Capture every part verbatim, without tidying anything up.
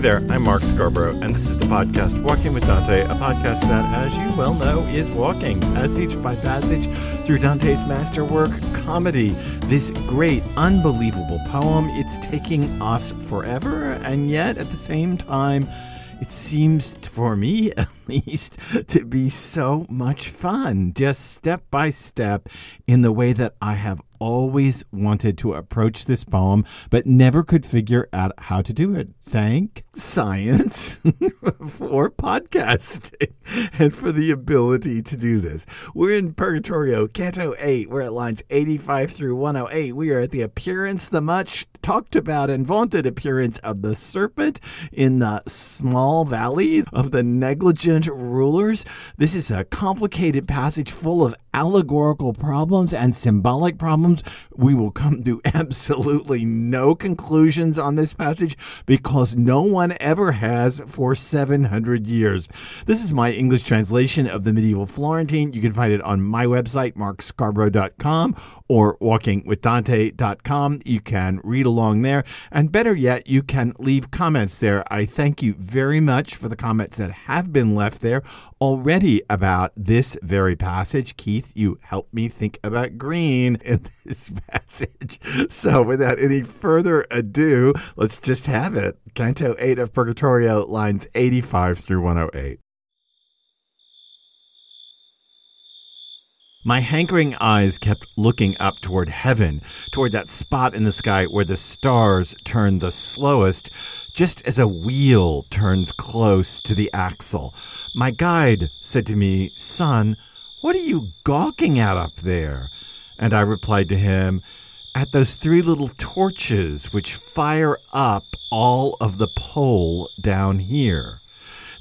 Hey there, I'm Mark Scarbrough, and this is the podcast Walking with Dante, a podcast that, as you well know, is walking passage by passage through Dante's masterwork, Comedy, this great, unbelievable poem. It's taking us forever, and yet, at the same time, it seems, for me at least, to be so much fun, just step by step in the way that I have always wanted to approach this poem, but never could figure out how to do it. Thank science for podcasting and for the ability to do this. We're in Purgatorio, Canto eight. We're at lines eighty-five through one oh eight. We are at the appearance, the much talked about and vaunted appearance of the serpent in the small valley of the negligent rulers. This is a complicated passage full of allegorical problems and symbolic problems. We will come to absolutely no conclusions on this passage because no one ever has for seven hundred years. This is my English translation of the medieval Florentine. You can find it on my website, mark scarbrough dot com or walking with dante dot com. You can read along there, and better yet, you can leave comments there. I thank you very much for the comments that have been left there already about this very passage. Keith, you helped me think about green in this passage. So without any further ado, let's just have it. Canto eight of Purgatorio, lines eighty-five through one oh eight. My hankering eyes kept looking up toward heaven, toward that spot in the sky where the stars turn the slowest, just as a wheel turns close to the axle. My guide said to me, "Son, what are you gawking at up there?" And I replied to him, "At those three little torches which fire up all of the pole down here."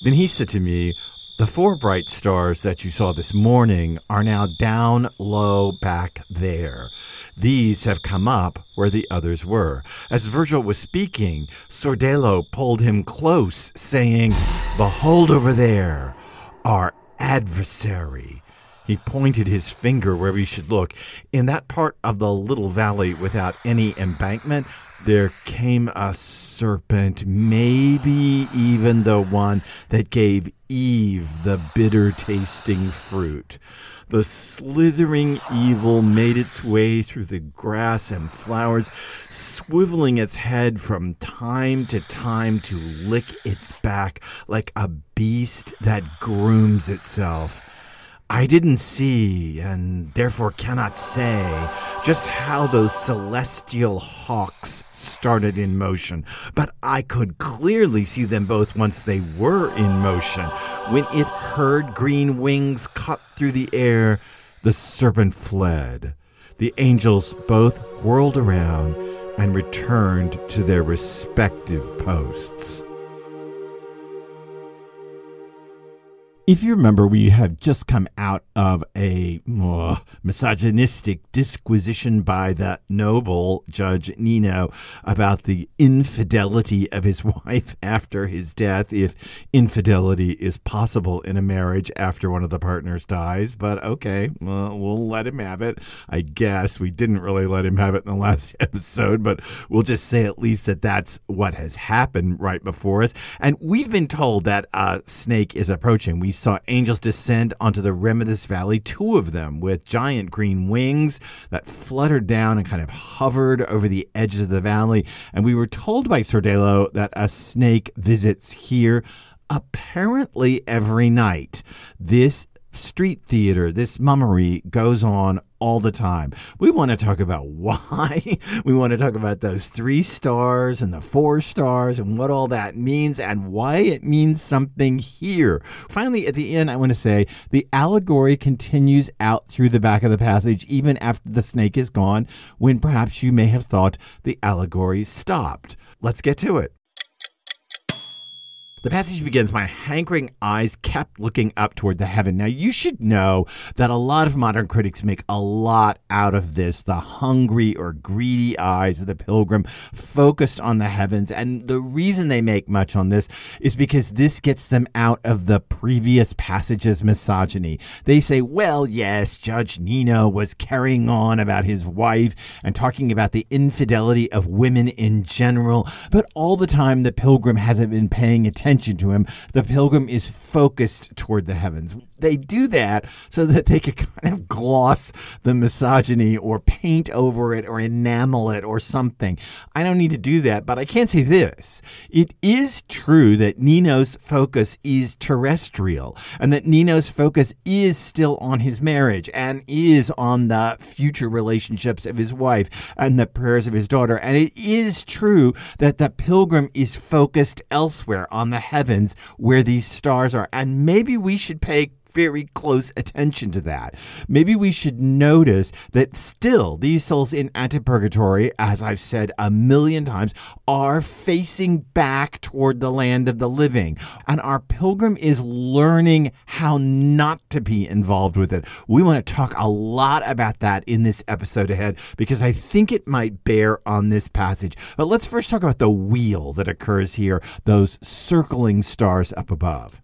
Then he said to me, "The four bright stars that you saw this morning are now down low back there. These have come up where the others were." As Virgil was speaking, Sordello pulled him close, saying, "Behold over there, our adversary." He pointed his finger where we should look. In that part of the little valley without any embankment, there came a serpent, maybe even the one that gave Eve the bitter-tasting fruit. The slithering evil made its way through the grass and flowers, swiveling its head from time to time to lick its back like a beast that grooms itself. I didn't see, and therefore cannot say, just how those celestial hawks started in motion, but I could clearly see them both once they were in motion. When it heard green wings cut through the air, the serpent fled. The angels both whirled around and returned to their respective posts. If you remember, we have just come out of a uh, misogynistic disquisition by the noble Judge Nino about the infidelity of his wife after his death, if infidelity is possible in a marriage after one of the partners dies. But okay, well, we'll let him have it, I guess. We didn't really let him have it in the last episode, but we'll just say at least that that's what has happened right before us. And we've been told that a snake is approaching. We saw angels descend onto the rim of this valley, two of them with giant green wings that fluttered down and kind of hovered over the edges of the valley. And we were told by Sordello that a snake visits here apparently every night. This street theater, this mummery goes on all the time. We want to talk about why. We want to talk about those three stars and the four stars and what all that means and why it means something here. Finally, at the end, I want to say the allegory continues out through the back of the passage even after the snake is gone, when perhaps you may have thought the allegory stopped. Let's get to it. The passage begins, my hankering eyes kept looking up toward the heaven. Now, you should know that a lot of modern critics make a lot out of this. The hungry or greedy eyes of the pilgrim focused on the heavens. And the reason they make much on this is because this gets them out of the previous passage's misogyny. They say, well, yes, Judge Nino was carrying on about his wife and talking about the infidelity of women in general. But all the time, the pilgrim hasn't been paying attention. to him, the pilgrim is focused toward the heavens. They do that so that they could kind of gloss the misogyny or paint over it or enamel it or something. I don't need to do that, but I can say this. It is true that Nino's focus is terrestrial and that Nino's focus is still on his marriage and is on the future relationships of his wife and the prayers of his daughter. And it is true that the pilgrim is focused elsewhere on the heavens where these stars are. And maybe we should pay very close attention to that. Maybe we should notice that still these souls in Antipurgatory, as I've said a million times, are facing back toward the land of the living. And our pilgrim is learning how not to be involved with it. We want to talk a lot about that in this episode ahead because I think it might bear on this passage. But let's first talk about the wheel that occurs here, those circling stars up above.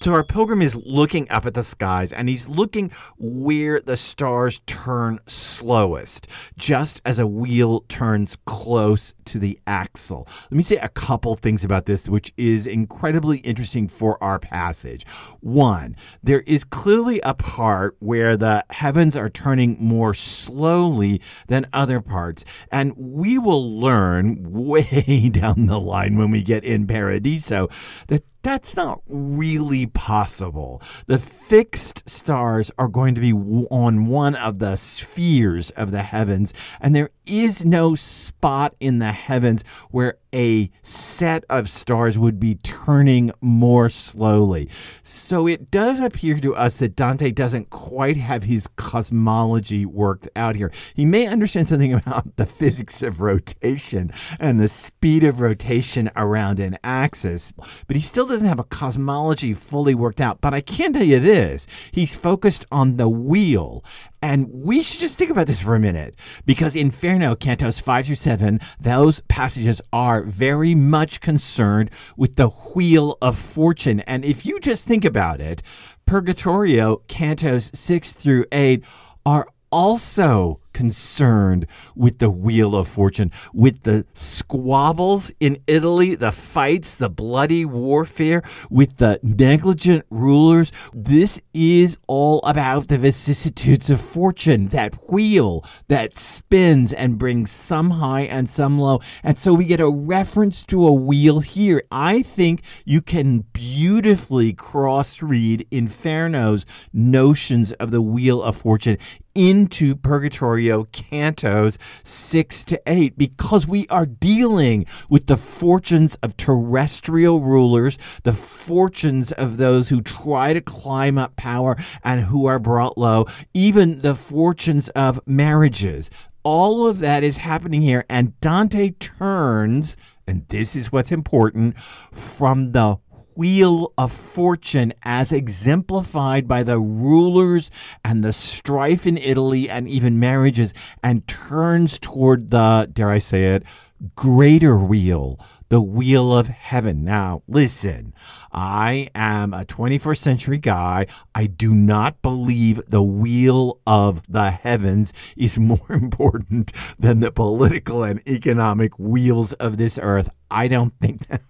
So our pilgrim is looking up at the skies, and he's looking where the stars turn slowest, just as a wheel turns close to the axle. Let me say a couple things about this, which is incredibly interesting for our passage. One, there is clearly a part where the heavens are turning more slowly than other parts, and we will learn way down the line when we get in Paradiso that that's not really possible. The fixed stars are going to be on one of the spheres of the heavens, and there is no spot in the heavens where a set of stars would be turning more slowly. So it does appear to us that Dante doesn't quite have his cosmology worked out here. He may understand something about the physics of rotation and the speed of rotation around an axis, but he still doesn't have a cosmology fully worked out. But I can tell you this, he's focused on the wheel. And we should just think about this for a minute, because Inferno, Cantos five through seven, those passages are very much concerned with the wheel of fortune. And if you just think about it, Purgatorio, Cantos six through eight, are also concerned with the wheel of fortune, with the squabbles in Italy, the fights, the bloody warfare, with the negligent rulers. This is all about the vicissitudes of fortune, that wheel that spins and brings some high and some low. And so we get a reference to a wheel here. I think you can beautifully cross-read Inferno's notions of the wheel of fortune into Purgatorio, Cantos six to eight, because we are dealing with the fortunes of terrestrial rulers, the fortunes of those who try to climb up power and who are brought low, even the fortunes of marriages. All of that is happening here, and Dante turns, and this is what's important, from the wheel of fortune as exemplified by the rulers and the strife in Italy and even marriages, and turns toward the, dare I say it, greater wheel, the wheel of heaven. Now, listen, I am a twenty-first century guy. I do not believe the wheel of the heavens is more important than the political and economic wheels of this earth. I don't think that.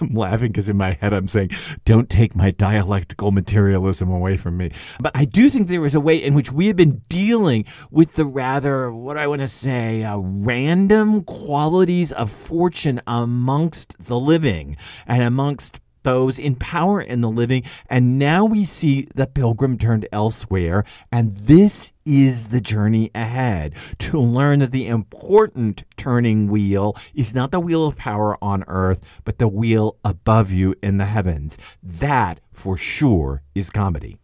I'm laughing because in my head I'm saying, don't take my dialectical materialism away from me. But I do think there is a way in which we have been dealing with the rather, what I want to say, uh, random qualities of fortune amongst the living and amongst those in power in the living. And now we see the pilgrim turned elsewhere. And this is the journey ahead, to learn that the important turning wheel is not the wheel of power on earth, but the wheel above you in the heavens. That for sure is comedy.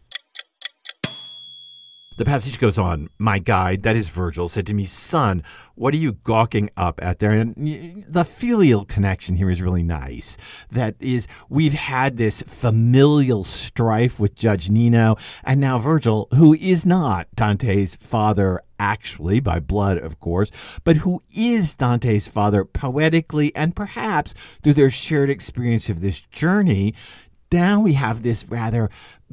The passage goes on, my guide, that is Virgil, said to me, son, what are you gawking up at there? And the filial connection here is really nice. That is, we've had this familial strife with Judge Nino, and now Virgil, who is not Dante's father actually, by blood, of course, but who is Dante's father poetically and perhaps through their shared experience of this journey, now we have this rather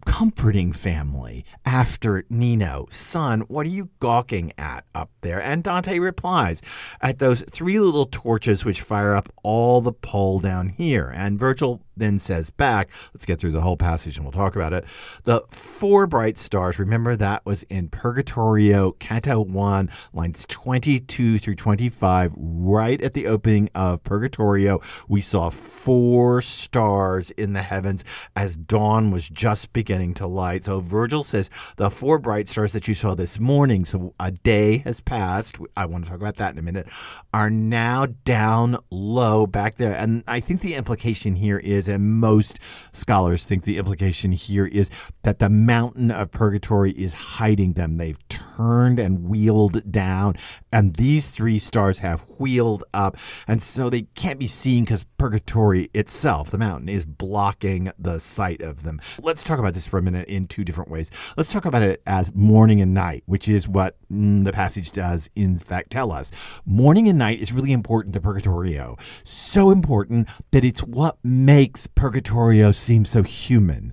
comforting family after Nino. Son, what are you gawking at up there? And Dante replies, at those three little torches which fire up all the pole down here. And Virgil then says back, let's get through the whole passage and we'll talk about it. The four bright stars, remember that was in Purgatorio, Canto one, lines twenty-two through twenty-five, right at the opening of Purgatorio. We saw four stars in the heavens as dawn was just beginning to light. So Virgil says the four bright stars that you saw this morning, so a day has passed, I want to talk about that in a minute, are now down low back there. And I think the implication here is, and most scholars think the implication here is, that the mountain of purgatory is hiding them. They've turned and wheeled down, and these three stars have wheeled up, and so they can't be seen because purgatory itself, the mountain, is blocking the sight of them. Let's talk about this for a minute in two different ways. Let's talk about it as morning and night, which is what mm, the passage does in fact tell us. Morning and night is really important to Purgatorio, so important that it's what makes Purgatorio seem so human.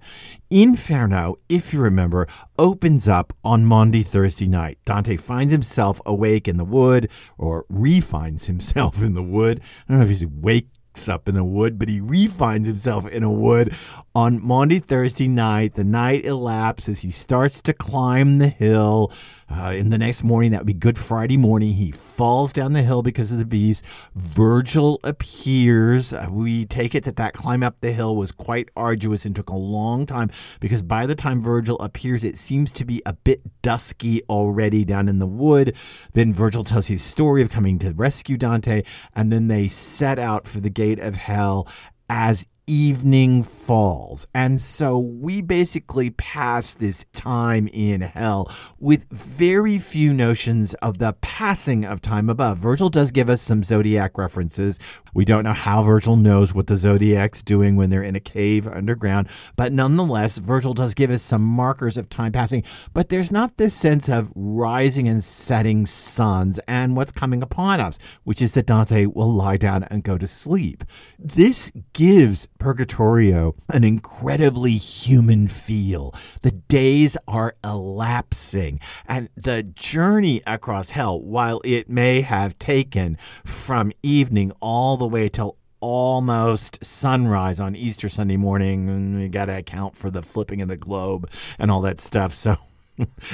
Inferno, if you remember, opens up on Maundy Thursday night. Dante finds himself awake in the wood, or refines himself in the wood. I don't know if he's awake up in a wood, but he refines himself in a wood on Maundy Thursday night. The night elapses. He starts to climb the hill. Uh, in the next morning, that would be Good Friday morning, he falls down the hill because of the beast. Virgil appears. Uh, we take it that that climb up the hill was quite arduous and took a long time, because by the time Virgil appears, it seems to be a bit dusky already down in the wood. Then Virgil tells his story of coming to rescue Dante, and then they set out for the gate of hell as evening falls. And so we basically pass this time in hell with very few notions of the passing of time above. Virgil does give us some zodiac references. We don't know how Virgil knows what the zodiac's doing when they're in a cave underground, but nonetheless, Virgil does give us some markers of time passing. But there's not this sense of rising and setting suns and what's coming upon us, which is that Dante will lie down and go to sleep. This gives Purgatorio an incredibly human feel. The days are elapsing, and the journey across hell, while it may have taken from evening all the way till almost sunrise on Easter Sunday morning, you got to account for the flipping of the globe and all that stuff. So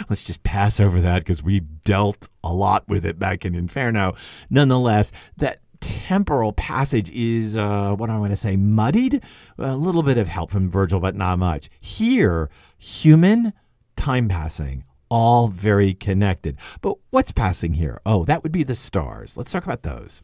let's just pass over that because we dealt a lot with it back in Inferno. Nonetheless, that temporal passage is uh, what I want to say, muddied. A little bit of help from Virgil, but not much. Here, human time passing, all very connected. But what's passing here? Oh, that would be the stars. Let's talk about those.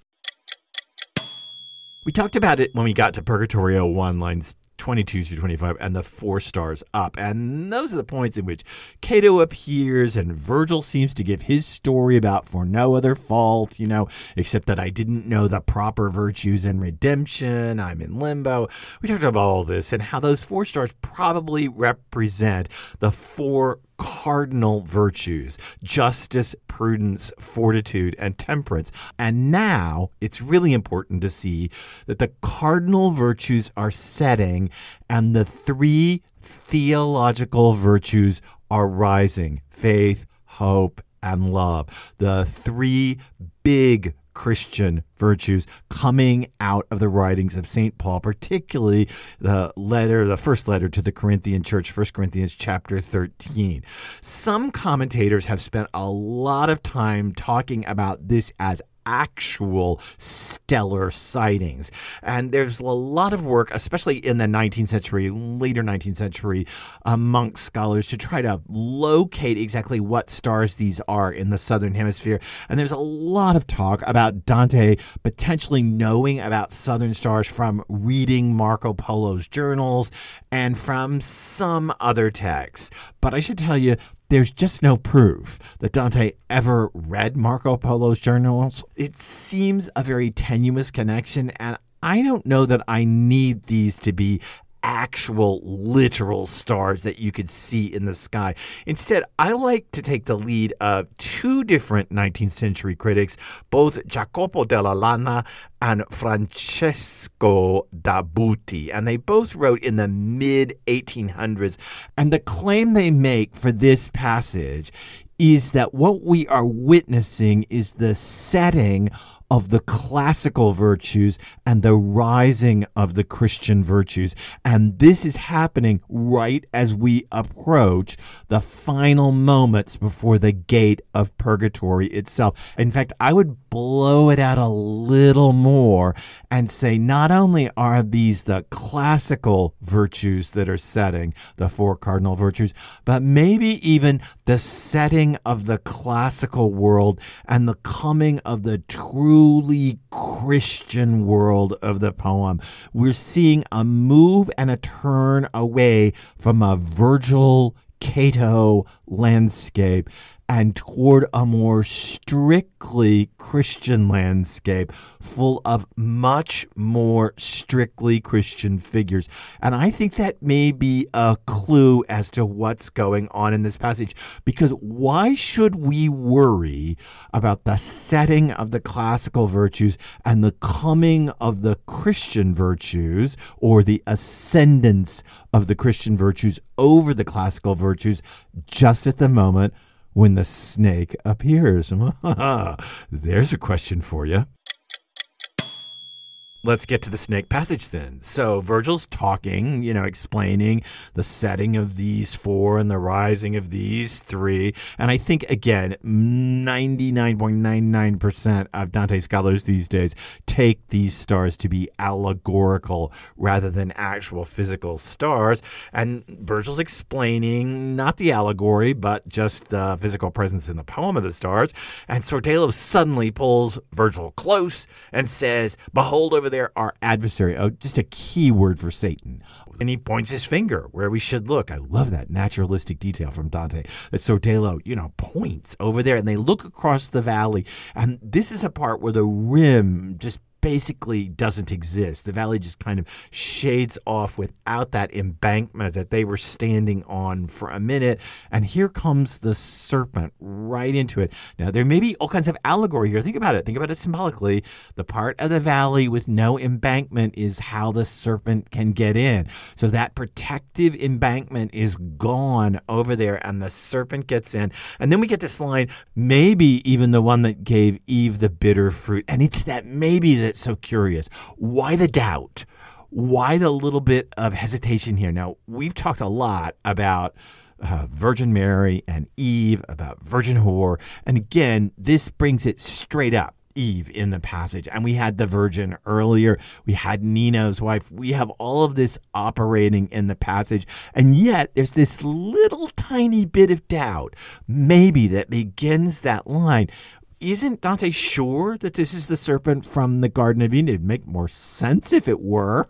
We talked about it when we got to Purgatorio one, lines twenty-two through twenty-five, and the four stars up. And those are the points in which Cato appears, and Virgil seems to give his story about for no other fault, you know, except that I didn't know the proper virtues and redemption. I'm in limbo. We talked about all this and how those four stars probably represent the four cardinal virtues: justice, prudence, fortitude, and temperance. And now it's really important to see that the cardinal virtues are setting and the three theological virtues are rising: faith, hope, and love. The three big Christian virtues coming out of the writings of Saint Paul, particularly the letter, the first letter to the Corinthian church, First Corinthians chapter thirteen. Some commentators have spent a lot of time talking about this as actual stellar sightings. And there's a lot of work, especially in the nineteenth century, later nineteenth century, among scholars to try to locate exactly what stars these are in the southern hemisphere. And there's a lot of talk about Dante potentially knowing about southern stars from reading Marco Polo's journals and from some other texts. But I should tell you, There's just no proof that Dante ever read Marco Polo's journals. It seems a very tenuous connection, and I don't know that I need these to be actual literal stars that you could see in the sky. Instead, I like to take the lead of two different nineteenth century critics, both Jacopo della Lana and Francesco da Buti, and they both wrote in the mid eighteen hundreds. And the claim they make for this passage is that what we are witnessing is the setting of the classical virtues and the rising of the Christian virtues. And this is happening right as we approach the final moments before the gate of purgatory itself. In fact, I would blow it out a little more and say not only are these the classical virtues that are setting, the four cardinal virtues, but maybe even the setting of the classical world and the coming of the true truly Christian world of the poem. We're seeing a move and a turn away from a Virgil, Cato landscape and toward a more strictly Christian landscape full of much more strictly Christian figures. And I think that may be a clue as to what's going on in this passage, because why should we worry about the setting of the classical virtues and the coming of the Christian virtues, or the ascendance of the Christian virtues over the classical virtues, just at the moment when the snake appears? There's a question for you. Let's get to the snake passage then. So Virgil's talking, you know, explaining the setting of these four and the rising of these three. And I think, again, ninety-nine point nine nine percent of Dante scholars these days take these stars to be allegorical rather than actual physical stars. And Virgil's explaining not the allegory, but just the physical presence in the poem of the stars. And Sordello suddenly pulls Virgil close and says, "Behold, over there, our adversary." Oh, just a key word for Satan. And he points his finger where we should look. I love that naturalistic detail from Dante, that Sordello, you know, points over there, and they look across the valley. And this is a part where the rim just basically doesn't exist. The valley just kind of shades off without that embankment that they were standing on for a minute. And here comes the serpent right into it. Now, there may be all kinds of allegory here. Think about it. Think about it symbolically. The part of the valley with no embankment is how the serpent can get in. So that protective embankment is gone over there, and the serpent gets in. And then we get this line, maybe even the one that gave Eve the bitter fruit. And it's that maybe that so curious. Why the doubt? Why the little bit of hesitation here? Now, we've talked a lot about uh, Virgin Mary and Eve, about virgin whore. And again, this brings it straight up. Eve in the passage. And we had the Virgin earlier. We had Nino's wife. We have all of this operating in the passage. And yet there's this little tiny bit of doubt, maybe, that begins that line. Isn't Dante sure that this is the serpent from the Garden of Eden? It'd make more sense if it were.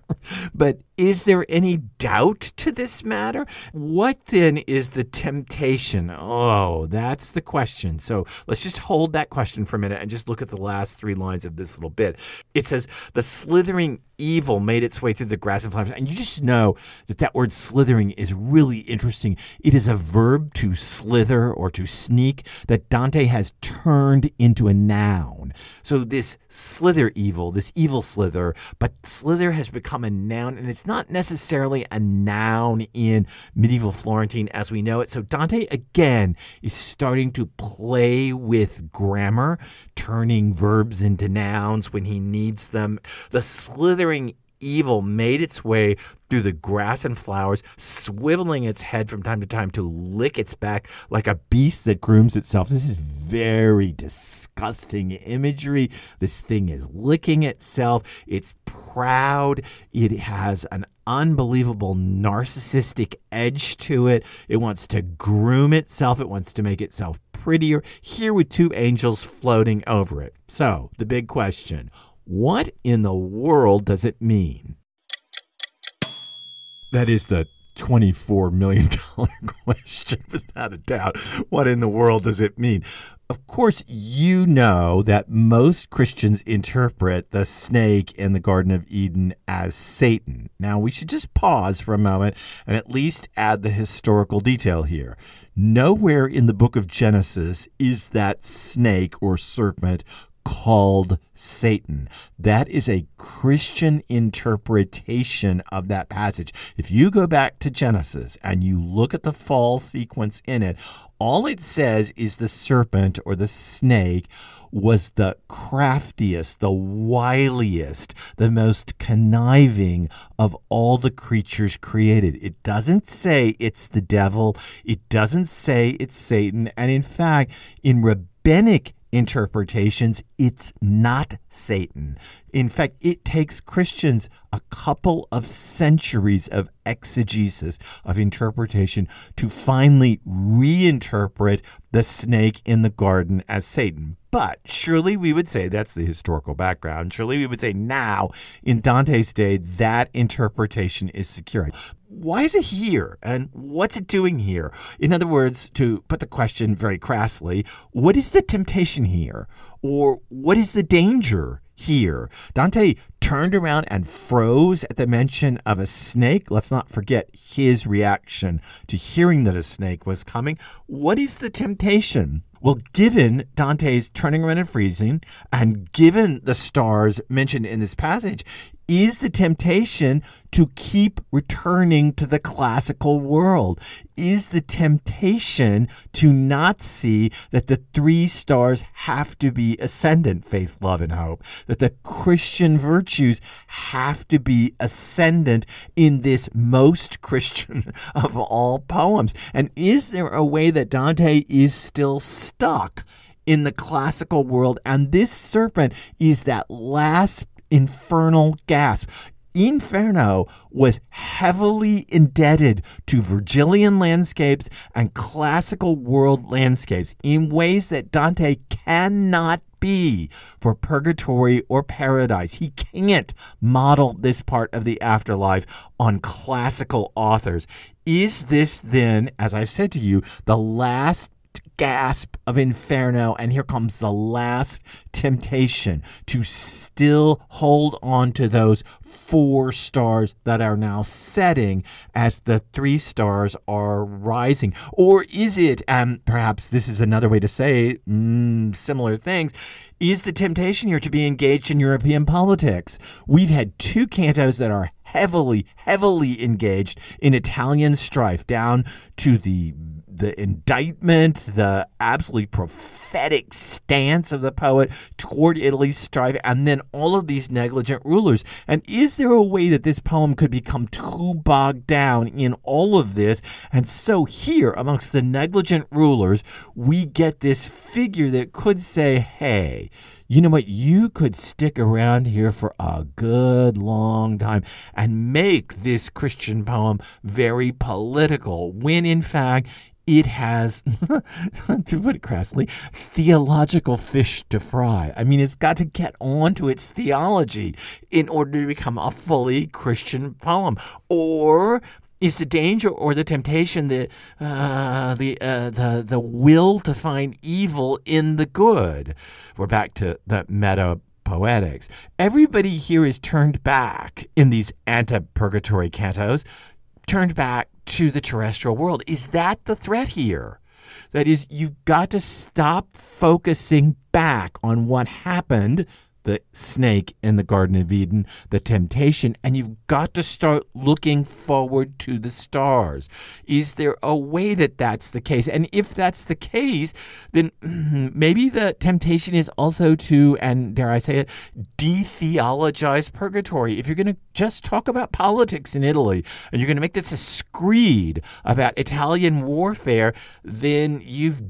But is there any doubt to this matter? What then is the temptation? Oh, that's the question. So let's just hold that question for a minute and just look at the last three lines of this little bit. It says, the slithering evil made its way through the grass and flowers. And you just know that that word slithering is really interesting. It is a verb, to slither or to sneak, that Dante has turned into a noun. So this slither evil, this evil slither, but slither has become a noun, and it's not necessarily a noun in medieval Florentine as we know it. So Dante, again, is starting to play with grammar, turning verbs into nouns when he needs them. The slithering evil made its way through the grass and flowers, swiveling its head from time to time to lick its back like a beast that grooms itself. This is very disgusting imagery. This thing is licking itself. It's proud. It has an unbelievable narcissistic edge to it. It wants to groom itself. It wants to make itself prettier, here with two angels floating over it. So the big question, what in the world does it mean? That is the twenty-four million dollars question, without a doubt. What in the world does it mean? Of course, you know that most Christians interpret the snake in the Garden of Eden as Satan. Now, we should just pause for a moment and at least add the historical detail here. Nowhere in the book of Genesis is that snake or serpent called Satan. That is a Christian interpretation of that passage. If you go back to Genesis and you look at the fall sequence in it, all it says is the serpent or the snake was the craftiest, the wiliest, the most conniving of all the creatures created. It doesn't say it's the devil. It doesn't say it's Satan. And in fact, in rabbinic interpretations, it's not Satan. In fact, it takes Christians a couple of centuries of exegesis, of interpretation, to finally reinterpret the snake in the garden as Satan. But surely we would say that's the historical background. Surely we would say now, in Dante's day, that interpretation is secure. Why is it here? And what's it doing here? In other words, to put the question very crassly, what is the temptation here? Or what is the danger here? Dante turned around and froze at the mention of a snake. Let's not forget his reaction to hearing that a snake was coming. What is the temptation? Well, given Dante's turning around and freezing, and given the stars mentioned in this passage, is the temptation to keep returning to the classical world? Is the temptation to not see that the three stars have to be ascendant, faith, love, and hope, that the Christian virtues have to be ascendant in this most Christian of all poems? And is there a way that Dante is still stuck in the classical world? And this serpent is that last infernal gasp. Inferno was heavily indebted to Virgilian landscapes and classical world landscapes in ways that Dante cannot be for purgatory or paradise. He can't model this part of the afterlife on classical authors. Is this then, as I've said to you, the last gasp of Inferno, and here comes the last temptation to still hold on to those four stars that are now setting as the three stars are rising? Or is it, and perhaps this is another way to say mm, similar things, is the temptation here to be engaged in European politics? We've had two cantos that are heavily, heavily engaged in Italian strife, down to the the indictment, the absolutely prophetic stance of the poet toward Italy's strife, and then all of these negligent rulers. And is there a way that this poem could become too bogged down in all of this? And so here, amongst the negligent rulers, we get this figure that could say, hey, you know what, you could stick around here for a good long time and make this Christian poem very political, when in fact it has, to put it crassly, theological fish to fry. I mean, it's got to get on to its theology in order to become a fully Christian poem. Or is the danger or the temptation the uh, the uh, the the will to find evil in the good? We're back to the meta poetics. Everybody here is turned back in these anti-purgatory cantos, turned back to the terrestrial world. Is that the threat here? That is, you've got to stop focusing back on what happened, the snake in the Garden of Eden, the temptation, and you've got to start looking forward to the stars. Is there a way that that's the case? And if that's the case, then maybe the temptation is also to, and dare I say it, de-theologize purgatory. If you're going to just talk about politics in Italy, and you're going to make this a screed about Italian warfare, then you've,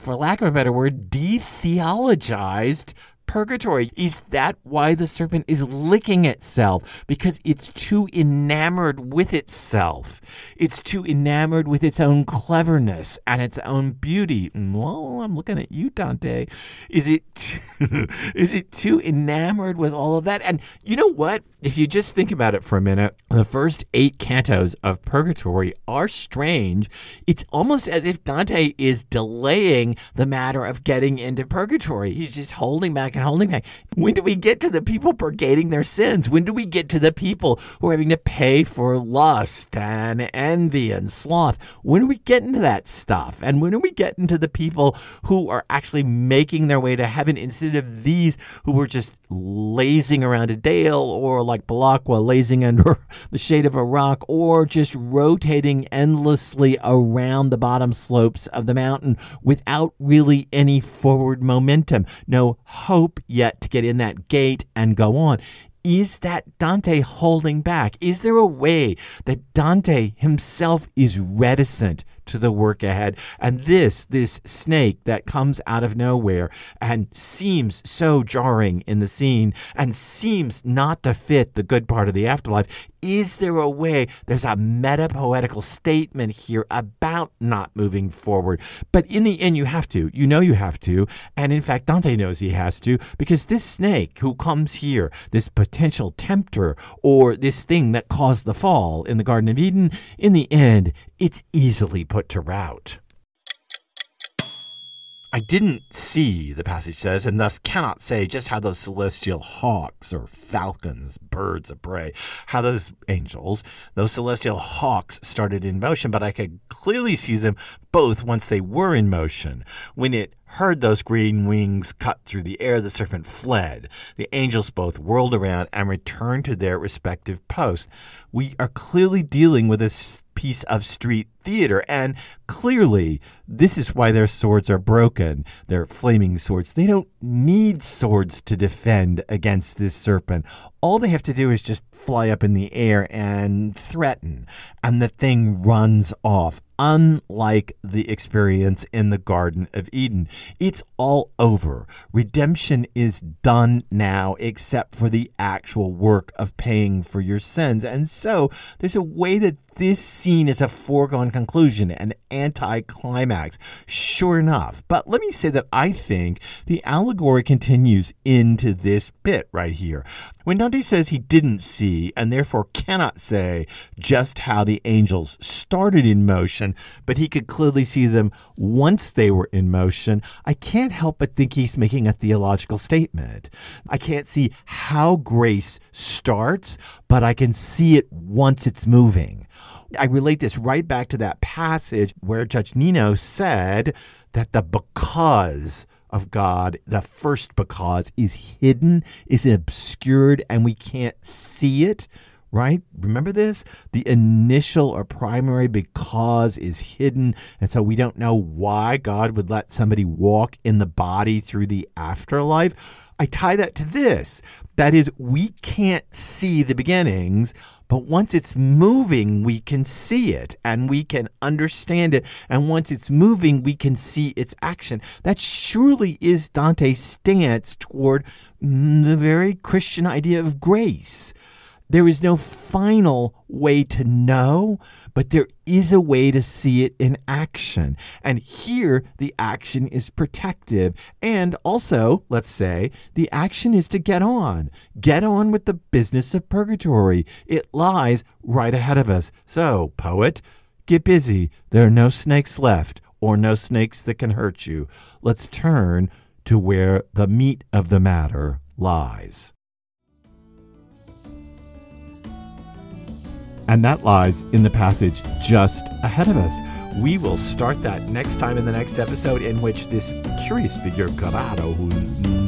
for lack of a better word, de-theologized purgatory. Is that why the serpent is licking itself? Because it's too enamored with itself. It's too enamored with its own cleverness and its own beauty. Well, I'm looking at you, Dante. Is it too, is it too enamored with all of that? And you know what? If you just think about it for a minute, the first eight cantos of Purgatory are strange. It's almost as if Dante is delaying the matter of getting into purgatory. He's just holding back and holding back. When do we get to the people purgating their sins? When do we get to the people who are having to pay for lust and envy and sloth? When are we getting to that stuff? And when are we getting to the people who are actually making their way to heaven instead of these who were just lazing around a dale, or like Balakwa, lazing under the shade of a rock, or just rotating endlessly around the bottom slopes of the mountain without really any forward momentum? No hope yet to get in that gate and go on. Is that Dante holding back? Is there a way that Dante himself is reticent to the work ahead? And this, this snake that comes out of nowhere and seems so jarring in the scene and seems not to fit the good part of the afterlife, is there a way? There's a meta-poetical statement here about not moving forward. But in the end, you have to. You know you have to. And in fact, Dante knows he has to, because this snake who comes here, this potential tempter, or this thing that caused the fall in the Garden of Eden, in the end, it's easily put to rout. I didn't see, the passage says, and thus cannot say just how those celestial hawks or falcons, birds of prey, how those angels, those celestial hawks started in motion, but I could clearly see them both once they were in motion. When it heard those green wings cut through the air, the serpent fled. The angels both whirled around and returned to their respective posts. We are clearly dealing with a piece of street theater, and clearly this is why their swords are broken. They're flaming swords. They don't need swords to defend against this serpent. All they have to do is just fly up in the air and threaten, and the thing runs off, unlike the experience in the Garden of Eden. It's all over. Redemption is done now, except for the actual work of paying for your sins. And so there's a way that this scene is a foregone conclusion, an anticlimax, sure enough. But let me say that I think the allegory continues into this bit right here. When Dante says he didn't see and therefore cannot say just how the angels started in motion, but he could clearly see them once they were in motion, I can't help but think he's making a theological statement. I can't see how grace starts, but I can see it once it's moving. I relate this right back to that passage where Judge Nino said that the because of God, the first because, is hidden, is obscured, and we can't see it, right? Remember this? The initial or primary because is hidden, and so we don't know why God would let somebody walk in the body through the afterlife. I tie that to this. That is, we can't see the beginnings, but once it's moving, we can see it and we can understand it. And once it's moving, we can see its action. That surely is Dante's stance toward the very Christian idea of grace. There is no final way to know, but there is a way to see it in action. And here, the action is protective. And also, let's say, the action is to get on. Get on with the business of purgatory. It lies right ahead of us. So, poet, get busy. There are no snakes left, or no snakes that can hurt you. Let's turn to where the meat of the matter lies. And that lies in the passage just ahead of us. We will start that next time in the next episode, in which this curious figure, Cavado, who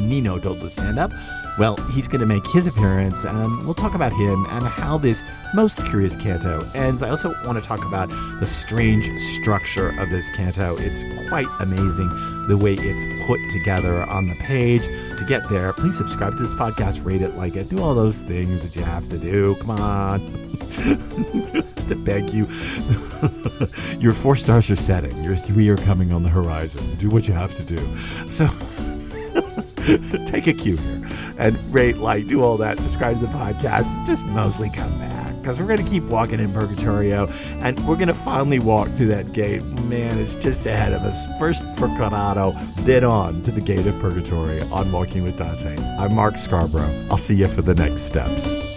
Nino told to stand up, well, he's going to make his appearance, and we'll talk about him and how this most curious canto ends. I also want to talk about the strange structure of this canto. It's quite amazing the way it's put together on the page. To get there, please subscribe to this podcast, rate it, like it, do all those things that you have to do. Come on. To beg you. Your four stars are setting. Your three are coming on the horizon. Do what you have to do. So take a cue here and rate, like, do all that, subscribe to the podcast, just mostly come back, because we're going to keep walking in Purgatorio, and we're going to finally walk through that gate. Man, it's just ahead of us. First for Corrado, then on to the gate of Purgatorio on Walking with Dante. I'm Mark Scarbrough. I'll see you for the next steps.